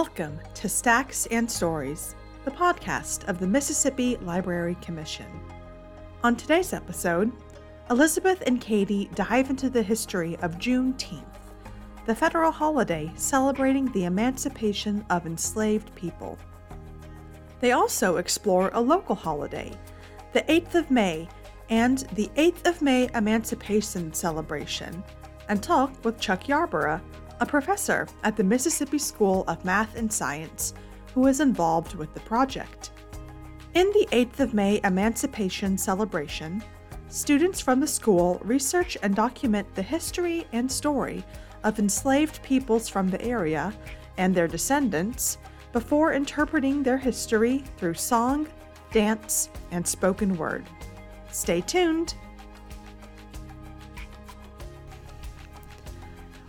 Welcome to Stacks and Stories, the podcast of the Mississippi Library Commission. On today's episode, Elizabeth and Katie dive into the history of Juneteenth, the federal holiday celebrating the emancipation of enslaved people. They also explore a local holiday, the 8th of May and the 8th of May Emancipation Celebration, and talk with Chuck Yarborough, a professor at the Mississippi School of Math and Science who is involved with the project. In the 8th of May Emancipation Celebration, students from the school research and document the history and story of enslaved peoples from the area and their descendants before interpreting their history through song, dance, and spoken word. Stay tuned.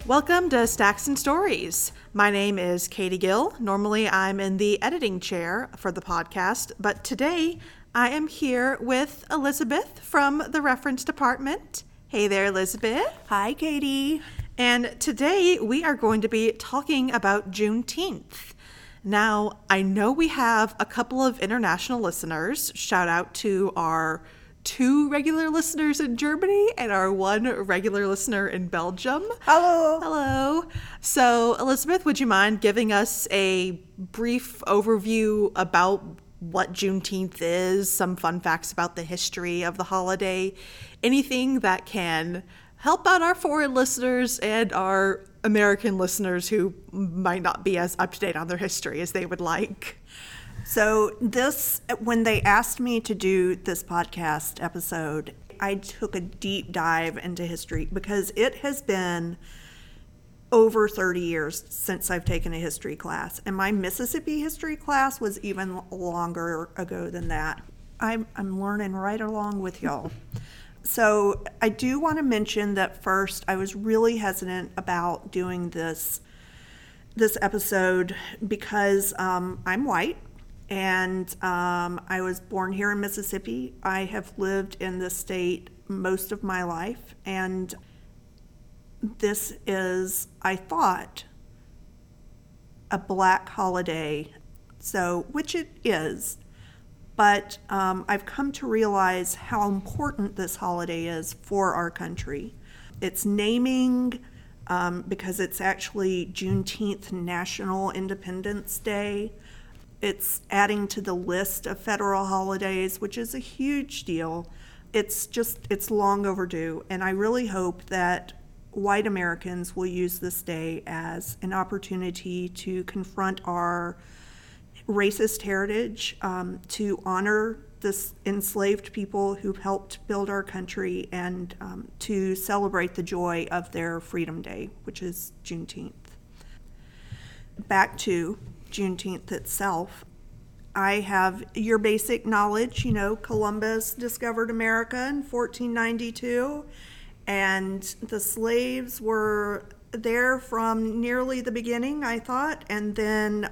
Welcome to Stacks and Stories. My name is Katie Gill. Normally I'm in the editing chair for the podcast, but today I am here with Elizabeth from the reference department. Hey there, Elizabeth. Hi, Katie. And today we are going to be talking about Juneteenth. Now, I know we have a couple of international listeners. Shout out to our 2 regular listeners in Germany and our 1 regular listener in Belgium. Hello. Hello. So, Elizabeth, would you mind giving us a brief overview about what Juneteenth is, some fun facts about the history of the holiday, anything that can help out our foreign listeners and our American listeners who might not be as up to date on their history as they would like? So this, when they asked me to do this podcast episode, I took a deep dive into history because it has been over 30 years since I've taken a history class. And my Mississippi history class was even longer ago than that. I'm learning right along with y'all. So I do want to mention that first, I was really hesitant about doing this episode because I'm white. And I was born here in Mississippi. I have lived in this state most of my life. And this is, I thought, a black holiday, so which it is. But I've come to realize how important this holiday is for our country. Its naming, because it's actually Juneteenth National Independence Day. It's adding to the list of federal holidays, which is a huge deal. It's long overdue, and I really hope that white Americans will use this day as an opportunity to confront our racist heritage, to honor this enslaved people who've helped build our country, and to celebrate the joy of their Freedom Day, which is Juneteenth. Back to Juneteenth itself. I have your basic knowledge, you know, Columbus discovered America in 1492, and the slaves were there from nearly the beginning, I thought, and then,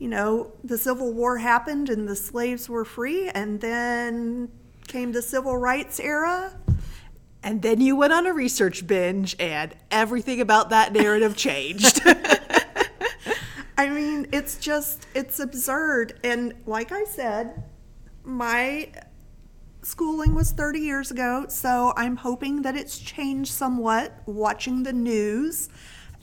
you know, the Civil War happened and the slaves were free, and then came the Civil Rights era. And then you went on a research binge and everything about that narrative changed. I mean, it's absurd. And like I said, my schooling was 30 years ago, so I'm hoping that it's changed somewhat watching the news.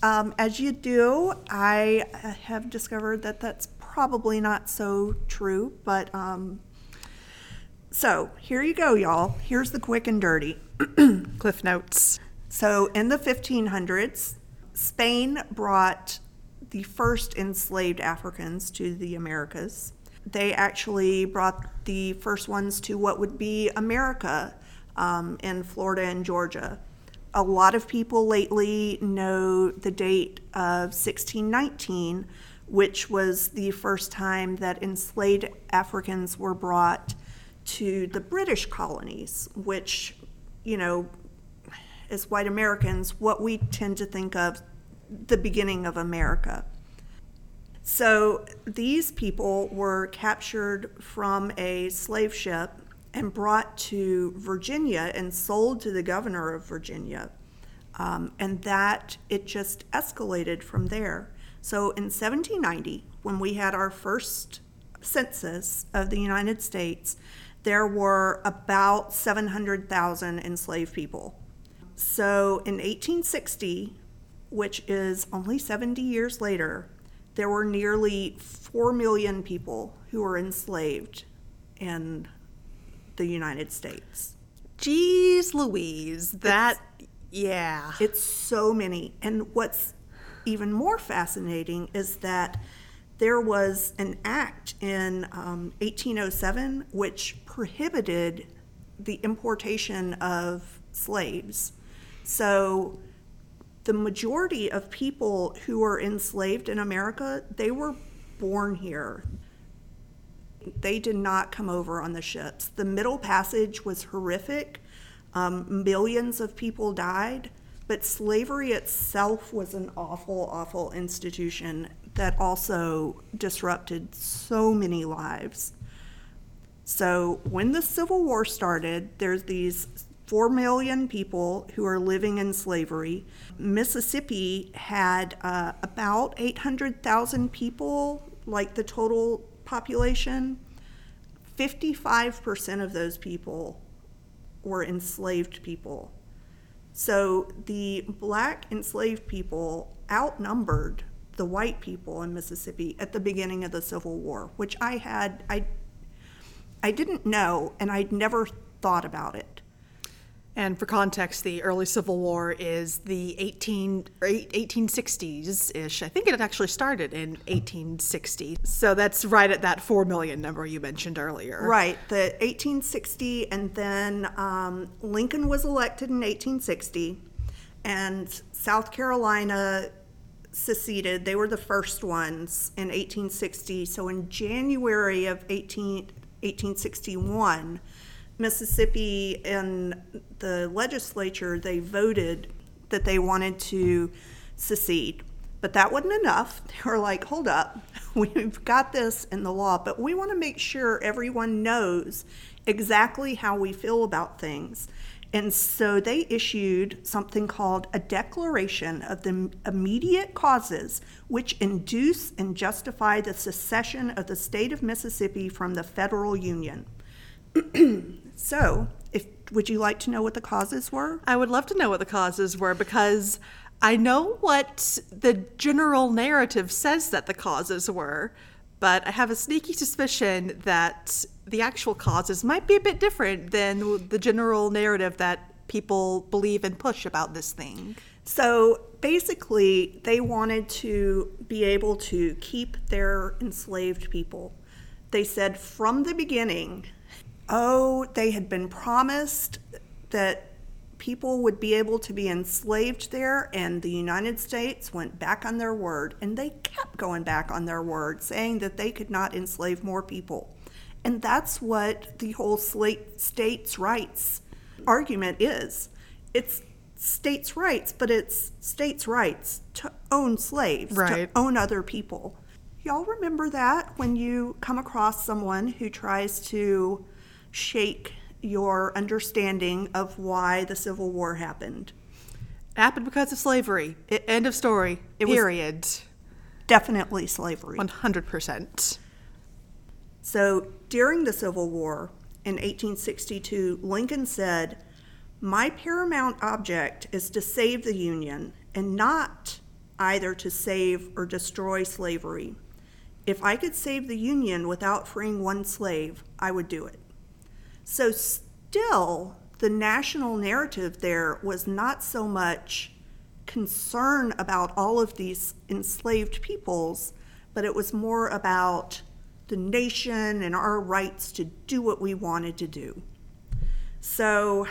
As you do, I have discovered that that's probably not so true. But so here you go, y'all. Here's the quick and dirty. Cliff notes. So in the 1500s, Spain brought the first enslaved Africans to the Americas. They actually brought the first ones to what would be America, in Florida and Georgia. A lot of people lately know the date of 1619, which was the first time that enslaved Africans were brought to the British colonies, which, you know, as white Americans, what we tend to think of the beginning of America. So these people were captured from a slave ship and brought to Virginia and sold to the governor of Virginia. And that, it just escalated from there. So in 1790, when we had our first census of the United States, there were about 700,000 enslaved people. So in 1860, which is only 70 years later, there were nearly 4 million people who were enslaved in the United States. Jeez Louise, it's so many. And what's even more fascinating is that there was an act in 1807 which prohibited the importation of slaves. So the majority of people who were enslaved in America, they were born here. They did not come over on the ships. The Middle Passage was horrific. Millions of people died, but slavery itself was an awful, awful institution that also disrupted so many lives. So when the Civil War started, there's these 4 million people who are living in slavery. Mississippi had about 800,000 people, like the total population. 55% of those people were enslaved people. So the black enslaved people outnumbered the white people in Mississippi at the beginning of the Civil War, which I didn't know, and I'd never thought about it. And for context, the early Civil War is the 1860s-ish. I think it had actually started in 1860. So that's right at that 4 million number you mentioned earlier. Right, the 1860, and then Lincoln was elected in 1860, and South Carolina seceded. They were the first ones in 1860. So in January of 1861, Mississippi and the legislature, they voted that they wanted to secede. But that wasn't enough. They were like, hold up, we've got this in the law, but we want to make sure everyone knows exactly how we feel about things. And so they issued something called a Declaration of the Immediate Causes which Induce and Justify the Secession of the State of Mississippi from the Federal Union. So, would you like to know what the causes were? I would love to know what the causes were, because I know what the general narrative says that the causes were, but I have a sneaky suspicion that the actual causes might be a bit different than the general narrative that people believe and push about this thing. So basically, they wanted to be able to keep their enslaved people. They said from the beginning, they had been promised that people would be able to be enslaved there, and the United States went back on their word, and they kept going back on their word, saying that they could not enslave more people. And that's what the whole states' rights argument is. It's states' rights, but it's states' rights to own slaves, right, to own other people. Y'all remember that when you come across someone who tries to shake your understanding of why the Civil War happened. It happened because of slavery. End of story. Period. Definitely slavery. 100%. So during the Civil War in 1862, Lincoln said, "My paramount object is to save the Union, and not either to save or destroy slavery. If I could save the Union without freeing one slave, I would do it." So still, the national narrative there was not so much concern about all of these enslaved peoples, but it was more about the nation and our rights to do what we wanted to do. So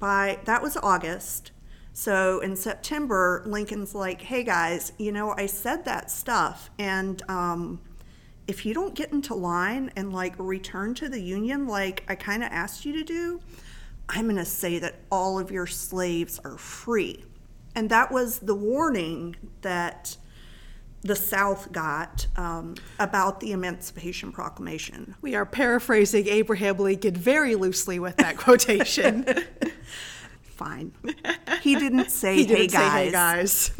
that was August. So in September, Lincoln's like, "Hey guys, I said that stuff, and if you don't get into line and return to the Union like I kind of asked you to do, I'm going to say that all of your slaves are free." And that was the warning that the South got about the Emancipation Proclamation. We are paraphrasing Abraham Lincoln very loosely with that quotation. Fine. He didn't say, "Hey guys."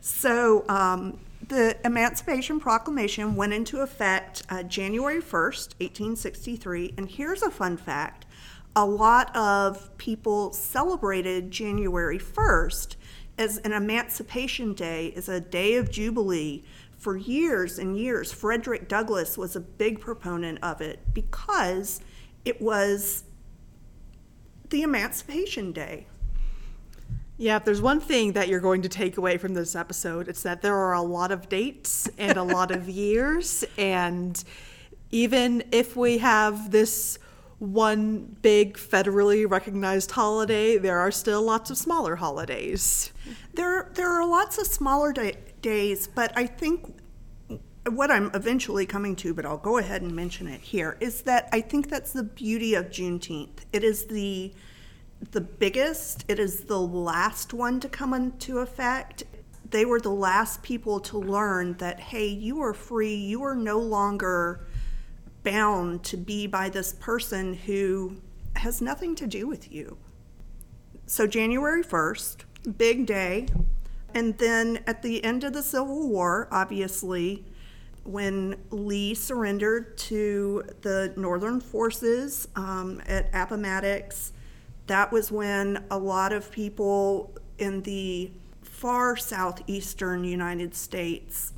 So the Emancipation Proclamation went into effect January 1st, 1863. And here's a fun fact. A lot of people celebrated January 1st as an Emancipation Day, as a day of jubilee. For years and years, Frederick Douglass was a big proponent of it because it was the Emancipation Day. Yeah, if there's one thing that you're going to take away from this episode, it's that there are a lot of dates and a lot of years. And even if we have this one big federally recognized holiday, there are still lots of smaller holidays. There are lots of smaller days, but I think what I'm eventually coming to, but I'll go ahead and mention it here, is that I think that's the beauty of Juneteenth. It is the biggest, it is the last one to come into effect. They were the last people to learn that, hey, you are free, you are no longer bound to be by this person who has nothing to do with you. So January 1st, big day. And then at the end of the Civil War, obviously, when Lee surrendered to the Northern forces at Appomattox, that was when a lot of people in the far southeastern United States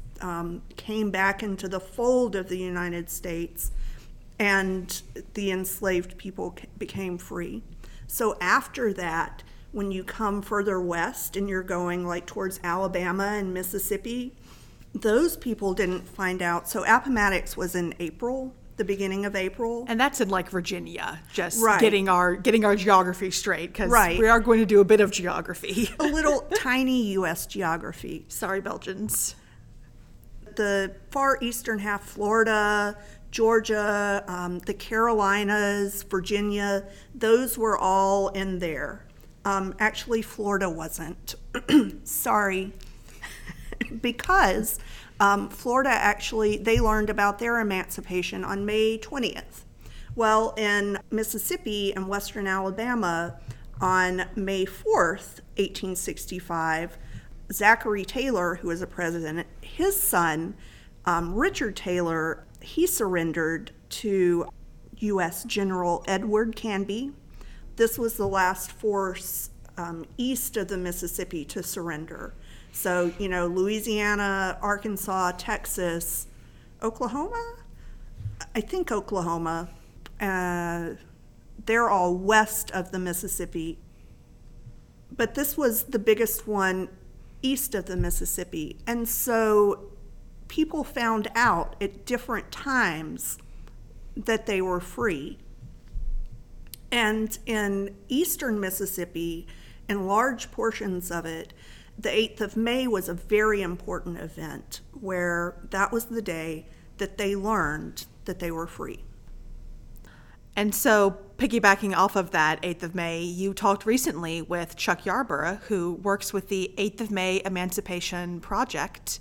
came back into the fold of the United States, and the enslaved people became free. So after that, when you come further west and you're going like towards Alabama and Mississippi, those people didn't find out. So Appomattox was in April, the beginning of April. And that's in like Virginia, just right. getting our geography straight, because right. we are going to do a bit of geography. A little tiny U.S. geography. Sorry, Belgians. The far eastern half, Florida, Georgia, the Carolinas, Virginia, those were all in there. Actually, Florida wasn't. Sorry. Because Florida actually, they learned about their emancipation on May 20th. Well, in Mississippi and western Alabama, on May 4th, 1865, Zachary Taylor, who was a president, his son, Richard Taylor, he surrendered to U.S. General Edward Canby. This was the last force east of the Mississippi to surrender. So, you know, Louisiana, Arkansas, Texas, Oklahoma? I think Oklahoma. They're all west of the Mississippi. But this was the biggest one east of the Mississippi. And so people found out at different times that they were free. And in eastern Mississippi, in large portions of it, the 8th of May was a very important event, where that was the day that they learned that they were free. And so, piggybacking off of that 8th of May, you talked recently with Chuck Yarborough, who works with the 8th of May Emancipation Project.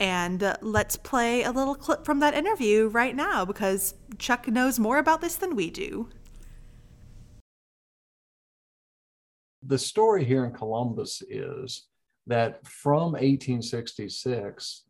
And let's play a little clip from that interview right now, because Chuck knows more about this than we do. The story here in Columbus is that from 1866,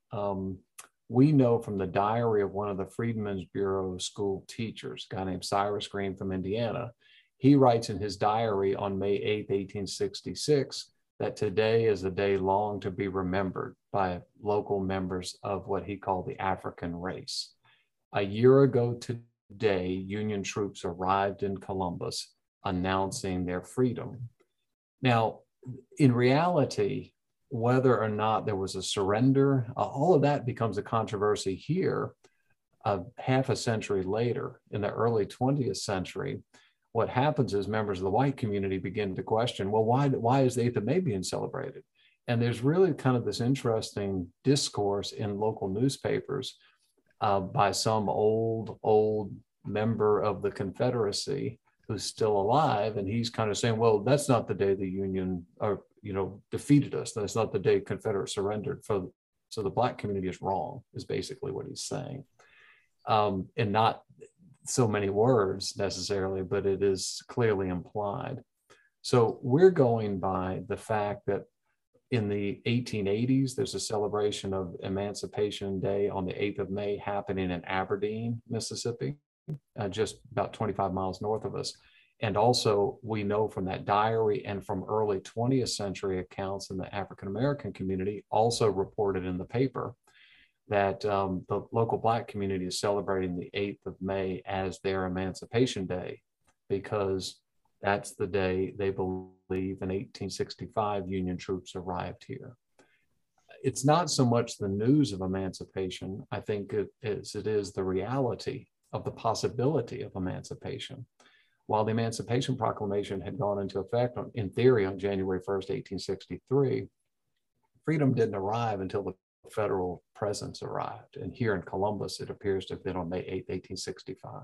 we know from the diary of one of the Freedmen's Bureau school teachers, a guy named Cyrus Green from Indiana. He writes in his diary on May 8, 1866, that today is a day long to be remembered by local members of what he called the African race. A year ago today, Union troops arrived in Columbus announcing their freedom. Now, in reality, whether or not there was a surrender, all of that becomes a controversy here. Half a century later, in the early 20th century, what happens is members of the white community begin to question, well, why is the 8th of May being celebrated? And there's really kind of this interesting discourse in local newspapers by some old member of the Confederacy who's still alive, and he's kind of saying, well, that's not the day the Union defeated us. That's not the day Confederates surrendered. So the black community is wrong, is basically what he's saying. And not so many words necessarily, but it is clearly implied. So we're going by the fact that in the 1880s, there's a celebration of Emancipation Day on the 8th of May happening in Aberdeen, Mississippi, just about 25 miles north of us. And also, we know from that diary and from early 20th century accounts in the African-American community, also reported in the paper, that the local Black community is celebrating the 8th of May as their Emancipation Day, because that's the day they believe in 1865 Union troops arrived here. It's not so much the news of emancipation, I think, as it is the reality of the possibility of emancipation. While the Emancipation Proclamation had gone into effect in theory on January 1st, 1863, freedom didn't arrive until the federal presence arrived. And here in Columbus, it appears to have been on May 8th, 1865.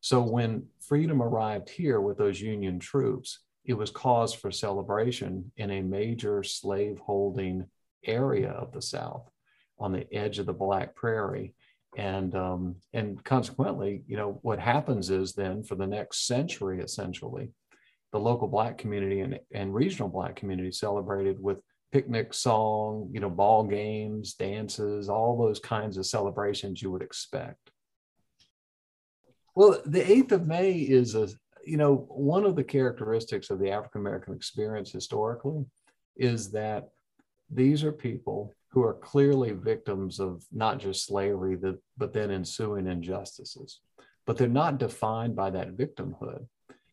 So when freedom arrived here with those Union troops, it was cause for celebration in a major slaveholding area of the South on the edge of the Black Prairie. And consequently, you know, what happens is then for the next century, essentially, the local Black community and regional Black community celebrated with picnic song, you know, ball games, dances, all those kinds of celebrations you would expect. Well, the 8th of May is, you know, one of the characteristics of the African-American experience historically is that these are people who are clearly victims of not just slavery, but then ensuing injustices. But they're not defined by that victimhood.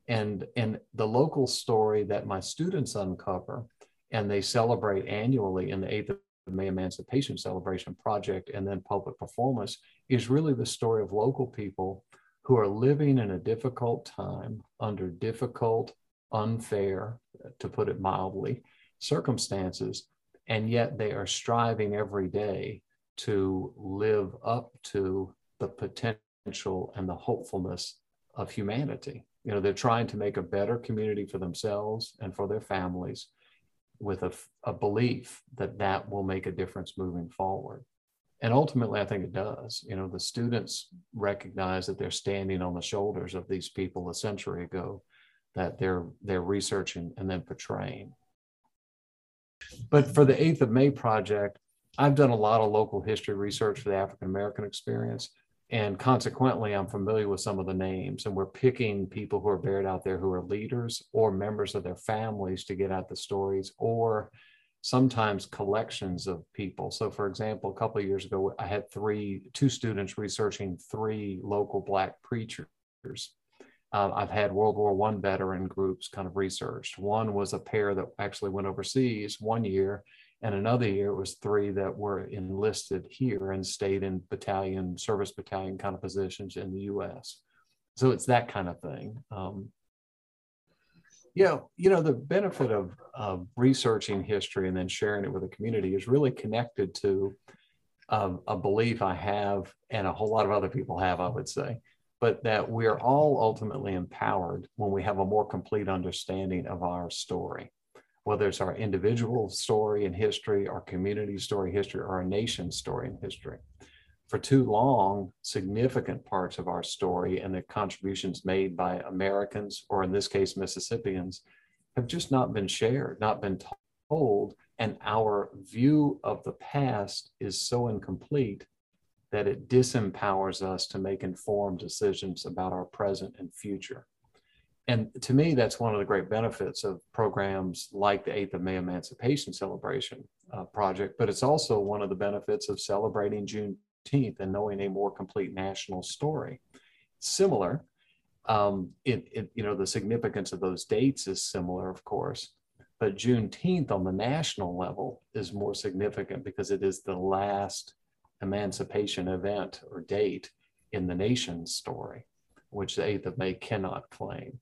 And the local story that my students uncover, and they celebrate annually in the 8th of May Emancipation Celebration Project and then public performance, is really the story of local people who are living in a difficult time under difficult, unfair, to put it mildly, circumstances, and yet they are striving every day to live up to the potential and the hopefulness of humanity. You know, they're trying to make a better community for themselves and for their families, with a belief that that will make a difference moving forward. And ultimately, I think it does. You know, the students recognize that they're standing on the shoulders of these people a century ago, that they're researching and then portraying. But for the 8th of May project, I've done a lot of local history research for the African-American experience. And consequently, I'm familiar with some of the names, and we're picking people who are buried out there who are leaders or members of their families to get out the stories, or sometimes collections of people. So for example, a couple of years ago, I had two students researching three local Black preachers. I've had World War I veteran groups kind of researched. One was a pair that actually went overseas one year, and another year it was three that were enlisted here and stayed in battalion, service battalion kind of positions in the US. So it's that kind of thing. You know, the benefit of researching history and then sharing it with the community is really connected to a belief I have, and a whole lot of other people have, I would say, but that we are all ultimately empowered when we have a more complete understanding of our story, whether it's our individual story in history, our community story in history, or our nation's story in history. For too long, significant parts of our story and the contributions made by Americans, or in this case, Mississippians, have just not been shared, not been told, and our view of the past is so incomplete that it disempowers us to make informed decisions about our present and future. And to me, that's one of the great benefits of programs like the 8th of May Emancipation Celebration Project, but it's also one of the benefits of celebrating Juneteenth and knowing a more complete national story. Similar, you know, the significance of those dates is similar, of course, but Juneteenth on the national level is more significant because it is the last emancipation event or date in the nation's story, which the 8th of May cannot claim.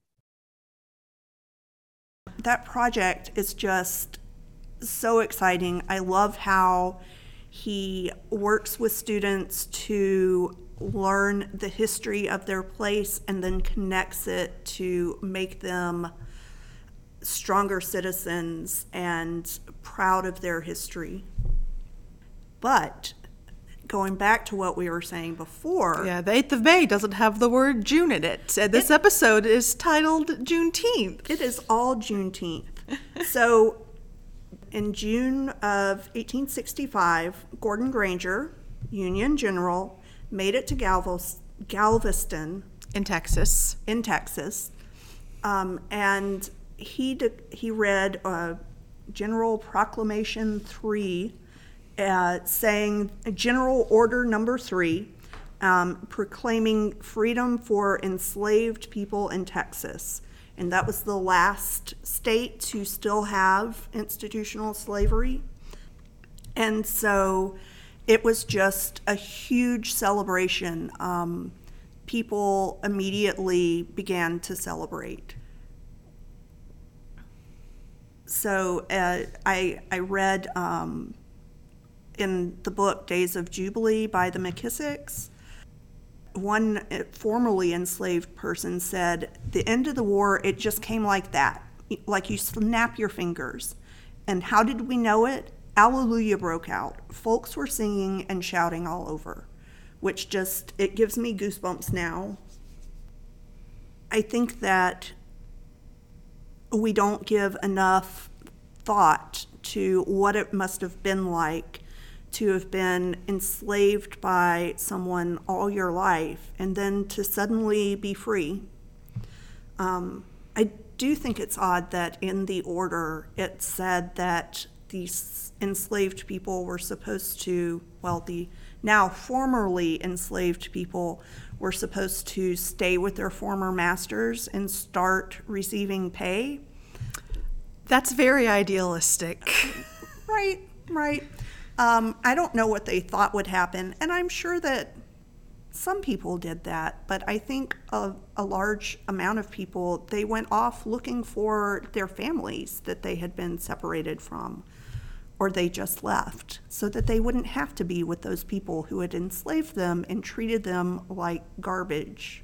That project is just so exciting. I love how he works with students to learn the history of their place and then connects it to make them stronger citizens and proud of their history. But going back to what we were saying before. Yeah, the 8th of May doesn't have the word June in it. And this episode is titled Juneteenth. It is all Juneteenth. So in June of 1865, Gordon Granger, Union General, made it to Galveston. In Texas. And he read General Proclamation 3, saying General Order Number 3, proclaiming freedom for enslaved people in Texas. And that was the last state to still have institutional slavery. And so it was just a huge celebration. People immediately began to celebrate. So I read in the book Days of Jubilee by the McKissicks, one formerly enslaved person said, "The end of the war, it just came like that, like you snap your fingers. And how did we know it? Alleluia broke out. Folks were singing and shouting all over," which just, it gives me goosebumps now. I think that we don't give enough thought to what it must have been like to have been enslaved by someone all your life and then to suddenly be free. I do think it's odd that in the order it said that these enslaved people were supposed to, well, the now formerly enslaved people were supposed to stay with their former masters and start receiving pay. That's very idealistic. Right. I don't know what they thought would happen, and I'm sure that some people did that, but I think a large amount of people, they went off looking for their families that they had been separated from, or they just left, so that they wouldn't have to be with those people who had enslaved them and treated them like garbage.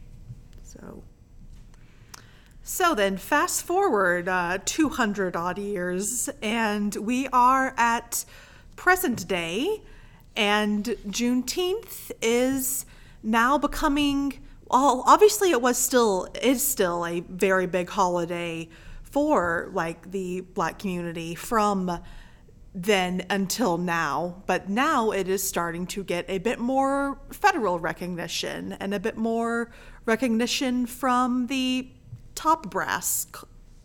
So then, fast forward 200-odd years, and we are at present day, and Juneteenth is now becoming, well, obviously it is still a very big holiday for like the Black community from then until now, but now it is starting to get a bit more federal recognition and a bit more recognition from the top brass,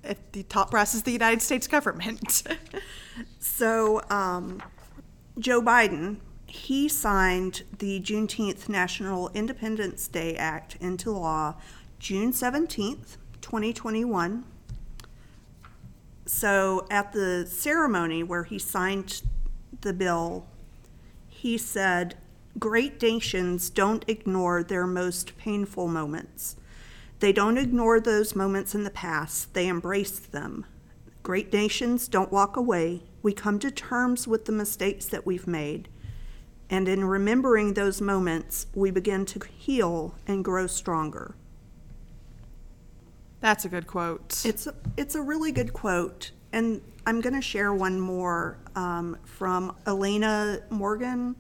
if the top brass is the United States government. So Joe Biden, he signed the Juneteenth National Independence Day Act into law June 17th, 2021. So at the ceremony where he signed the bill, he said, "Great nations don't ignore their most painful moments. They don't ignore those moments in the past. They embrace them. Great nations don't walk away. We come to terms with the mistakes that we've made. And in remembering those moments, we begin to heal and grow stronger." That's a good quote. It's a really good quote. And I'm going to share one more from Elena Morgan,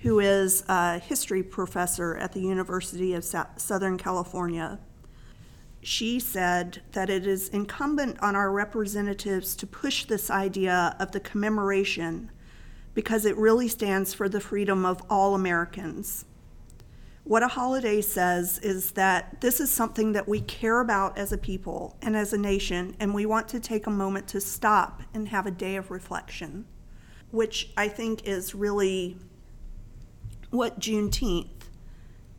who is a history professor at the University of Southern California. She said that it is incumbent on our representatives to push this idea of the commemoration because it really stands for the freedom of all Americans. What a holiday says is that this is something that we care about as a people and as a nation, and we want to take a moment to stop and have a day of reflection, which I think is really what Juneteenth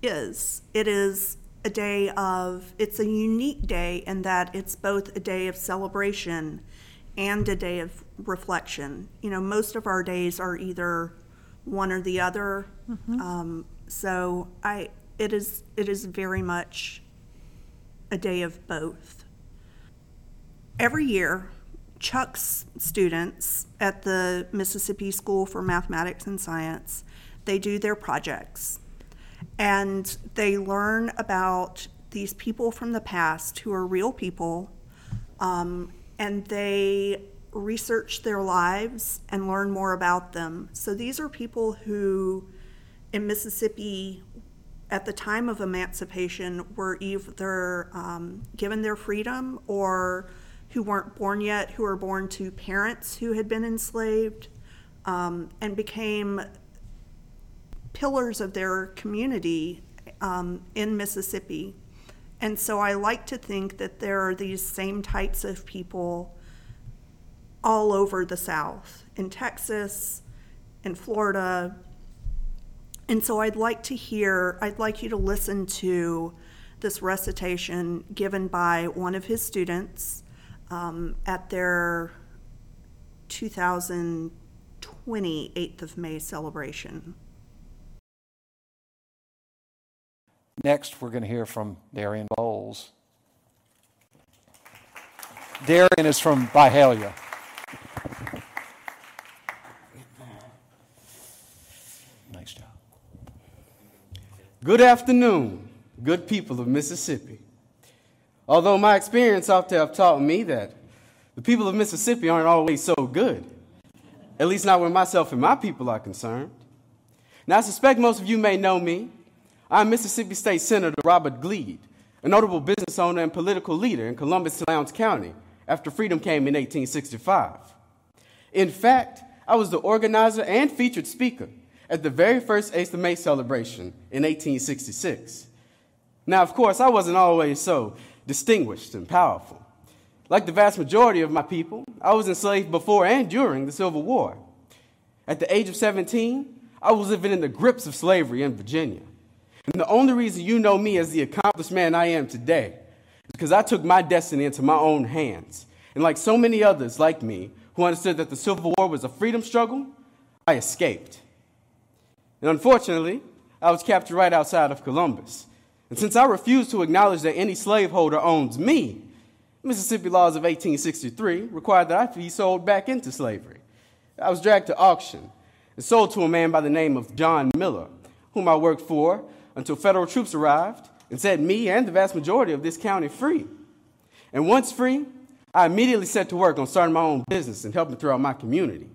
is. It is a day of, it's a unique day in that it's both a day of celebration and a day of reflection. You know, most of our days are either one or the other. Mm-hmm. So it is very much a day of both. Every year, Chuck's students at the Mississippi School for Mathematics and Science, they do their projects. And they learn about these people from the past who are real people, and they research their lives and learn more about them. So these are people who, in Mississippi, at the time of emancipation, were either given their freedom or who weren't born yet, who were born to parents who had been enslaved, and became pillars of their community in Mississippi. And so I like to think that there are these same types of people all over the South, in Texas, in Florida. And so I'd like you to listen to this recitation given by one of his students at their 2020 8th of May celebration. Next, we're going to hear from Darian Bowles. Darian is from Byhalia. Nice job. Good afternoon, good people of Mississippi. Although my experience out there have taught me that the people of Mississippi aren't always so good, at least not when myself and my people are concerned. Now, I suspect most of you may know me. I'm Mississippi State Senator Robert Gleed, a notable business owner and political leader in Columbus, Lowndes County, after freedom came in 1865. In fact, I was the organizer and featured speaker at the very first 8th of May celebration in 1866. Now, of course, I wasn't always so distinguished and powerful. Like the vast majority of my people, I was enslaved before and during the Civil War. At the age of 17, I was living in the grips of slavery in Virginia. And the only reason you know me as the accomplished man I am today is because I took my destiny into my own hands. And like so many others like me who understood that the Civil War was a freedom struggle, I escaped. And unfortunately, I was captured right outside of Columbus. And since I refused to acknowledge that any slaveholder owns me, Mississippi laws of 1863 required that I be sold back into slavery. I was dragged to auction and sold to a man by the name of John Miller, whom I worked for, until federal troops arrived and set me and the vast majority of this county free. And once free, I immediately set to work on starting my own business and helping throughout my community.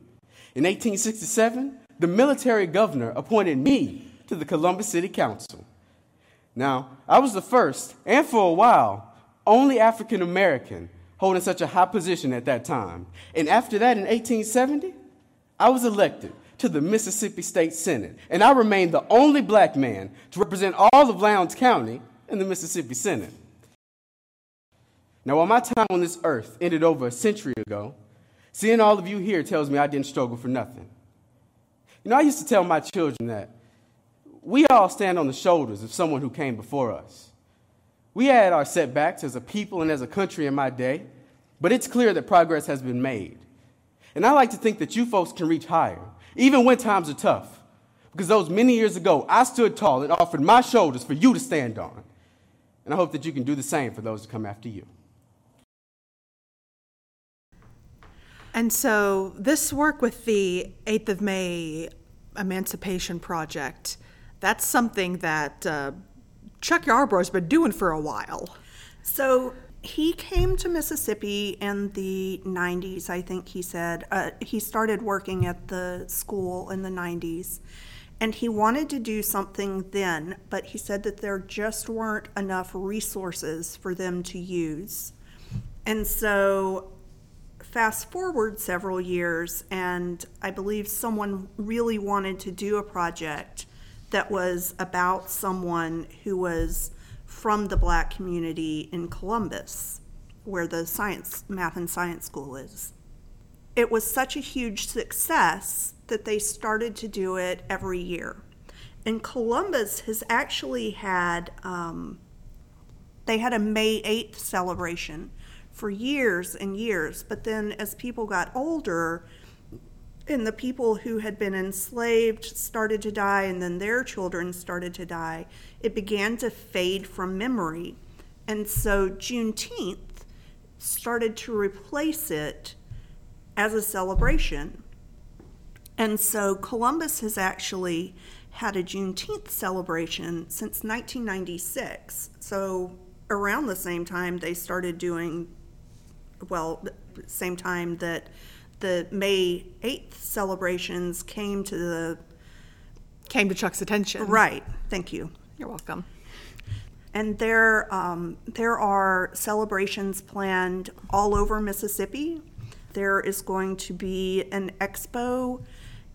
In 1867, the military governor appointed me to the Columbus City Council. Now, I was the first, and for a while, only African American holding such a high position at that time. And after that, in 1870, I was elected to the Mississippi State Senate, and I remained the only black man to represent all of Lowndes County in the Mississippi Senate. Now, while my time on this earth ended over a century ago, seeing all of you here tells me I didn't struggle for nothing. You know, I used to tell my children that we all stand on the shoulders of someone who came before us. We had our setbacks as a people and as a country in my day, but it's clear that progress has been made. And I like to think that you folks can reach higher, even when times are tough, because those many years ago, I stood tall and offered my shoulders for you to stand on. And I hope that you can do the same for those who come after you. And so this work with the 8th of May Emancipation Project, that's something that Chuck Yarborough has been doing for a while. So he came to Mississippi in the 90s, I think he said. He started working at the school in the 90s, and he wanted to do something then, but he said that there just weren't enough resources for them to use. And so fast forward several years, and I believe someone really wanted to do a project that was about someone who was from the black community in Columbus, where the math and science school is. It was such a huge success that they started to do it every year. And Columbus has actually had, they had a May 8th celebration for years and years, but then as people got older, and the people who had been enslaved started to die, and then their children started to die, it began to fade from memory. And so Juneteenth started to replace it as a celebration. And so Columbus has actually had a Juneteenth celebration since 1996. So around the same time they started doing, well, same time that the May 8th celebrations came to Chuck's attention. Right. Thank you. You're welcome. And there are celebrations planned all over Mississippi. There is going to be an expo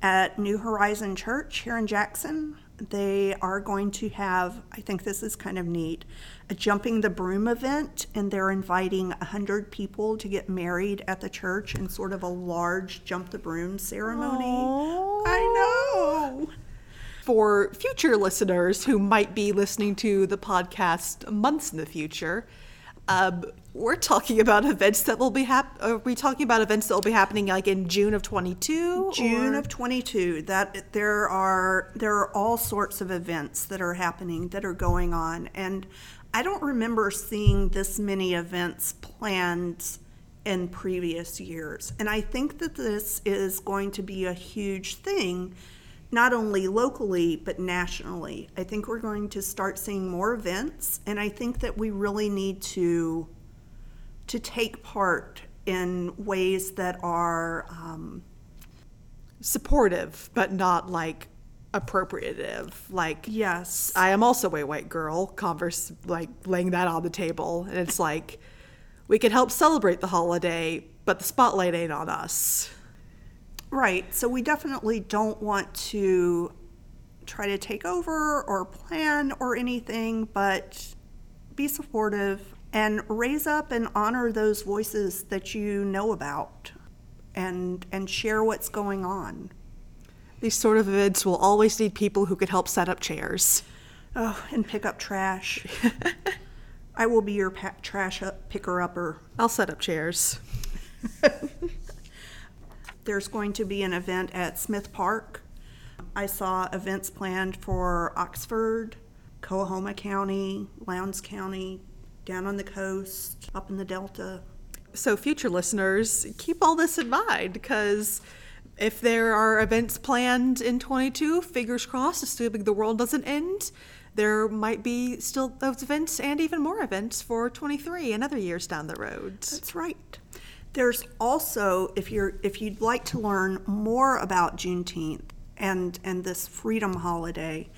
at New Horizon Church here in Jackson. They are going to have, I think this is kind of neat, a Jumping the Broom event, and they're inviting 100 people to get married at the church in sort of a large Jump the Broom ceremony. Aww. I know! For future listeners who might be listening to the podcast months in the future, we're talking about events that will be happening like in June of 22? June of 22. That there are all sorts of events that are happening, that are going on, and I don't remember seeing this many events planned in previous years. And I think that this is going to be a huge thing. Not only locally, but nationally. I think we're going to start seeing more events, and I think that we really need to take part in ways that are supportive, but not like appropriative. Like, yes, I am also a white girl, like laying that on the table. And it's like, we could help celebrate the holiday, but the spotlight ain't on us. Right, so we definitely don't want to try to take over or plan or anything, but be supportive and raise up and honor those voices that you know about, and share what's going on. These sort of events will always need people who could help set up chairs. Oh, and pick up trash. I will be your trash picker-upper. I'll set up chairs. There's going to be an event at Smith Park. I saw events planned for Oxford, Coahoma County, Lowndes County, down on the coast, up in the Delta. So future listeners, keep all this in mind, because if there are events planned in 22, fingers crossed, assuming the world doesn't end, there might be still those events and even more events for 23 and other years down the road. That's right. There's also, if you'd like to learn more about Juneteenth and this Freedom Holiday,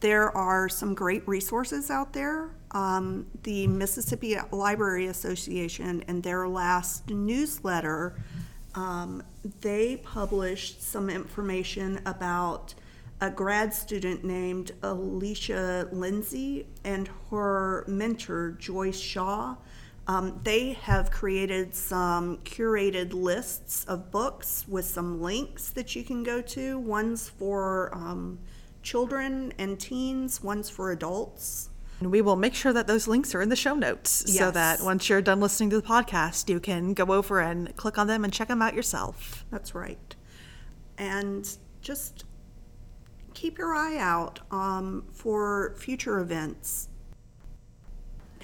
there are some great resources out there. The Mississippi Library Association, in their last newsletter, they published some information about a grad student named Alicia Lindsay and her mentor, Joyce Shaw. They have created some curated lists of books with some links that you can go to. One's for children and teens, one's for adults. And we will make sure that those links are in the show notes, yes, so that once you're done listening to the podcast, you can go over and click on them and check them out yourself. That's right. And just keep your eye out for future events.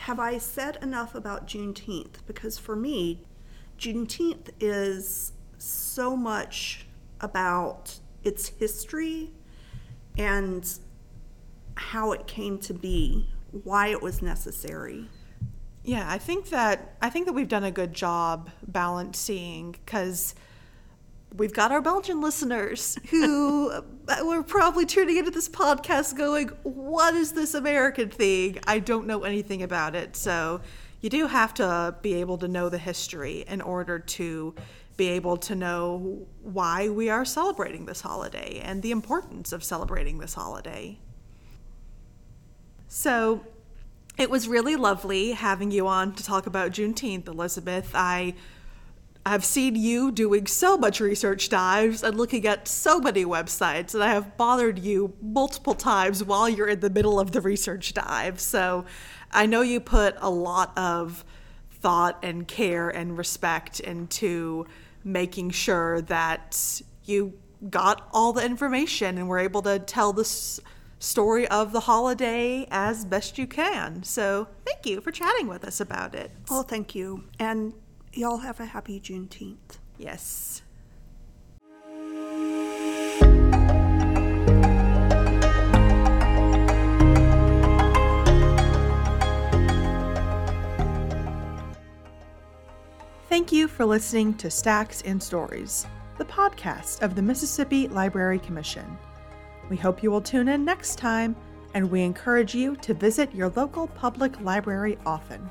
Have I said enough about Juneteenth? Because for me, Juneteenth is so much about its history and how it came to be, why it was necessary. Yeah, I think that we've done a good job balancing, because we've got our Belgian listeners who were probably tuning into this podcast going, what is this American thing? I don't know anything about it. So you do have to be able to know the history in order to be able to know why we are celebrating this holiday and the importance of celebrating this holiday. So it was really lovely having you on to talk about Juneteenth, Elizabeth. I've seen you doing so much research dives and looking at so many websites, and I have bothered you multiple times while you're in the middle of the research dive. So I know you put a lot of thought and care and respect into making sure that you got all the information and were able to tell the story of the holiday as best you can. So thank you for chatting with us about it. Oh, thank you. And y'all have a happy Juneteenth. Yes. Thank you for listening to Stacks and Stories, the podcast of the Mississippi Library Commission. We hope you will tune in next time and we encourage you to visit your local public library often.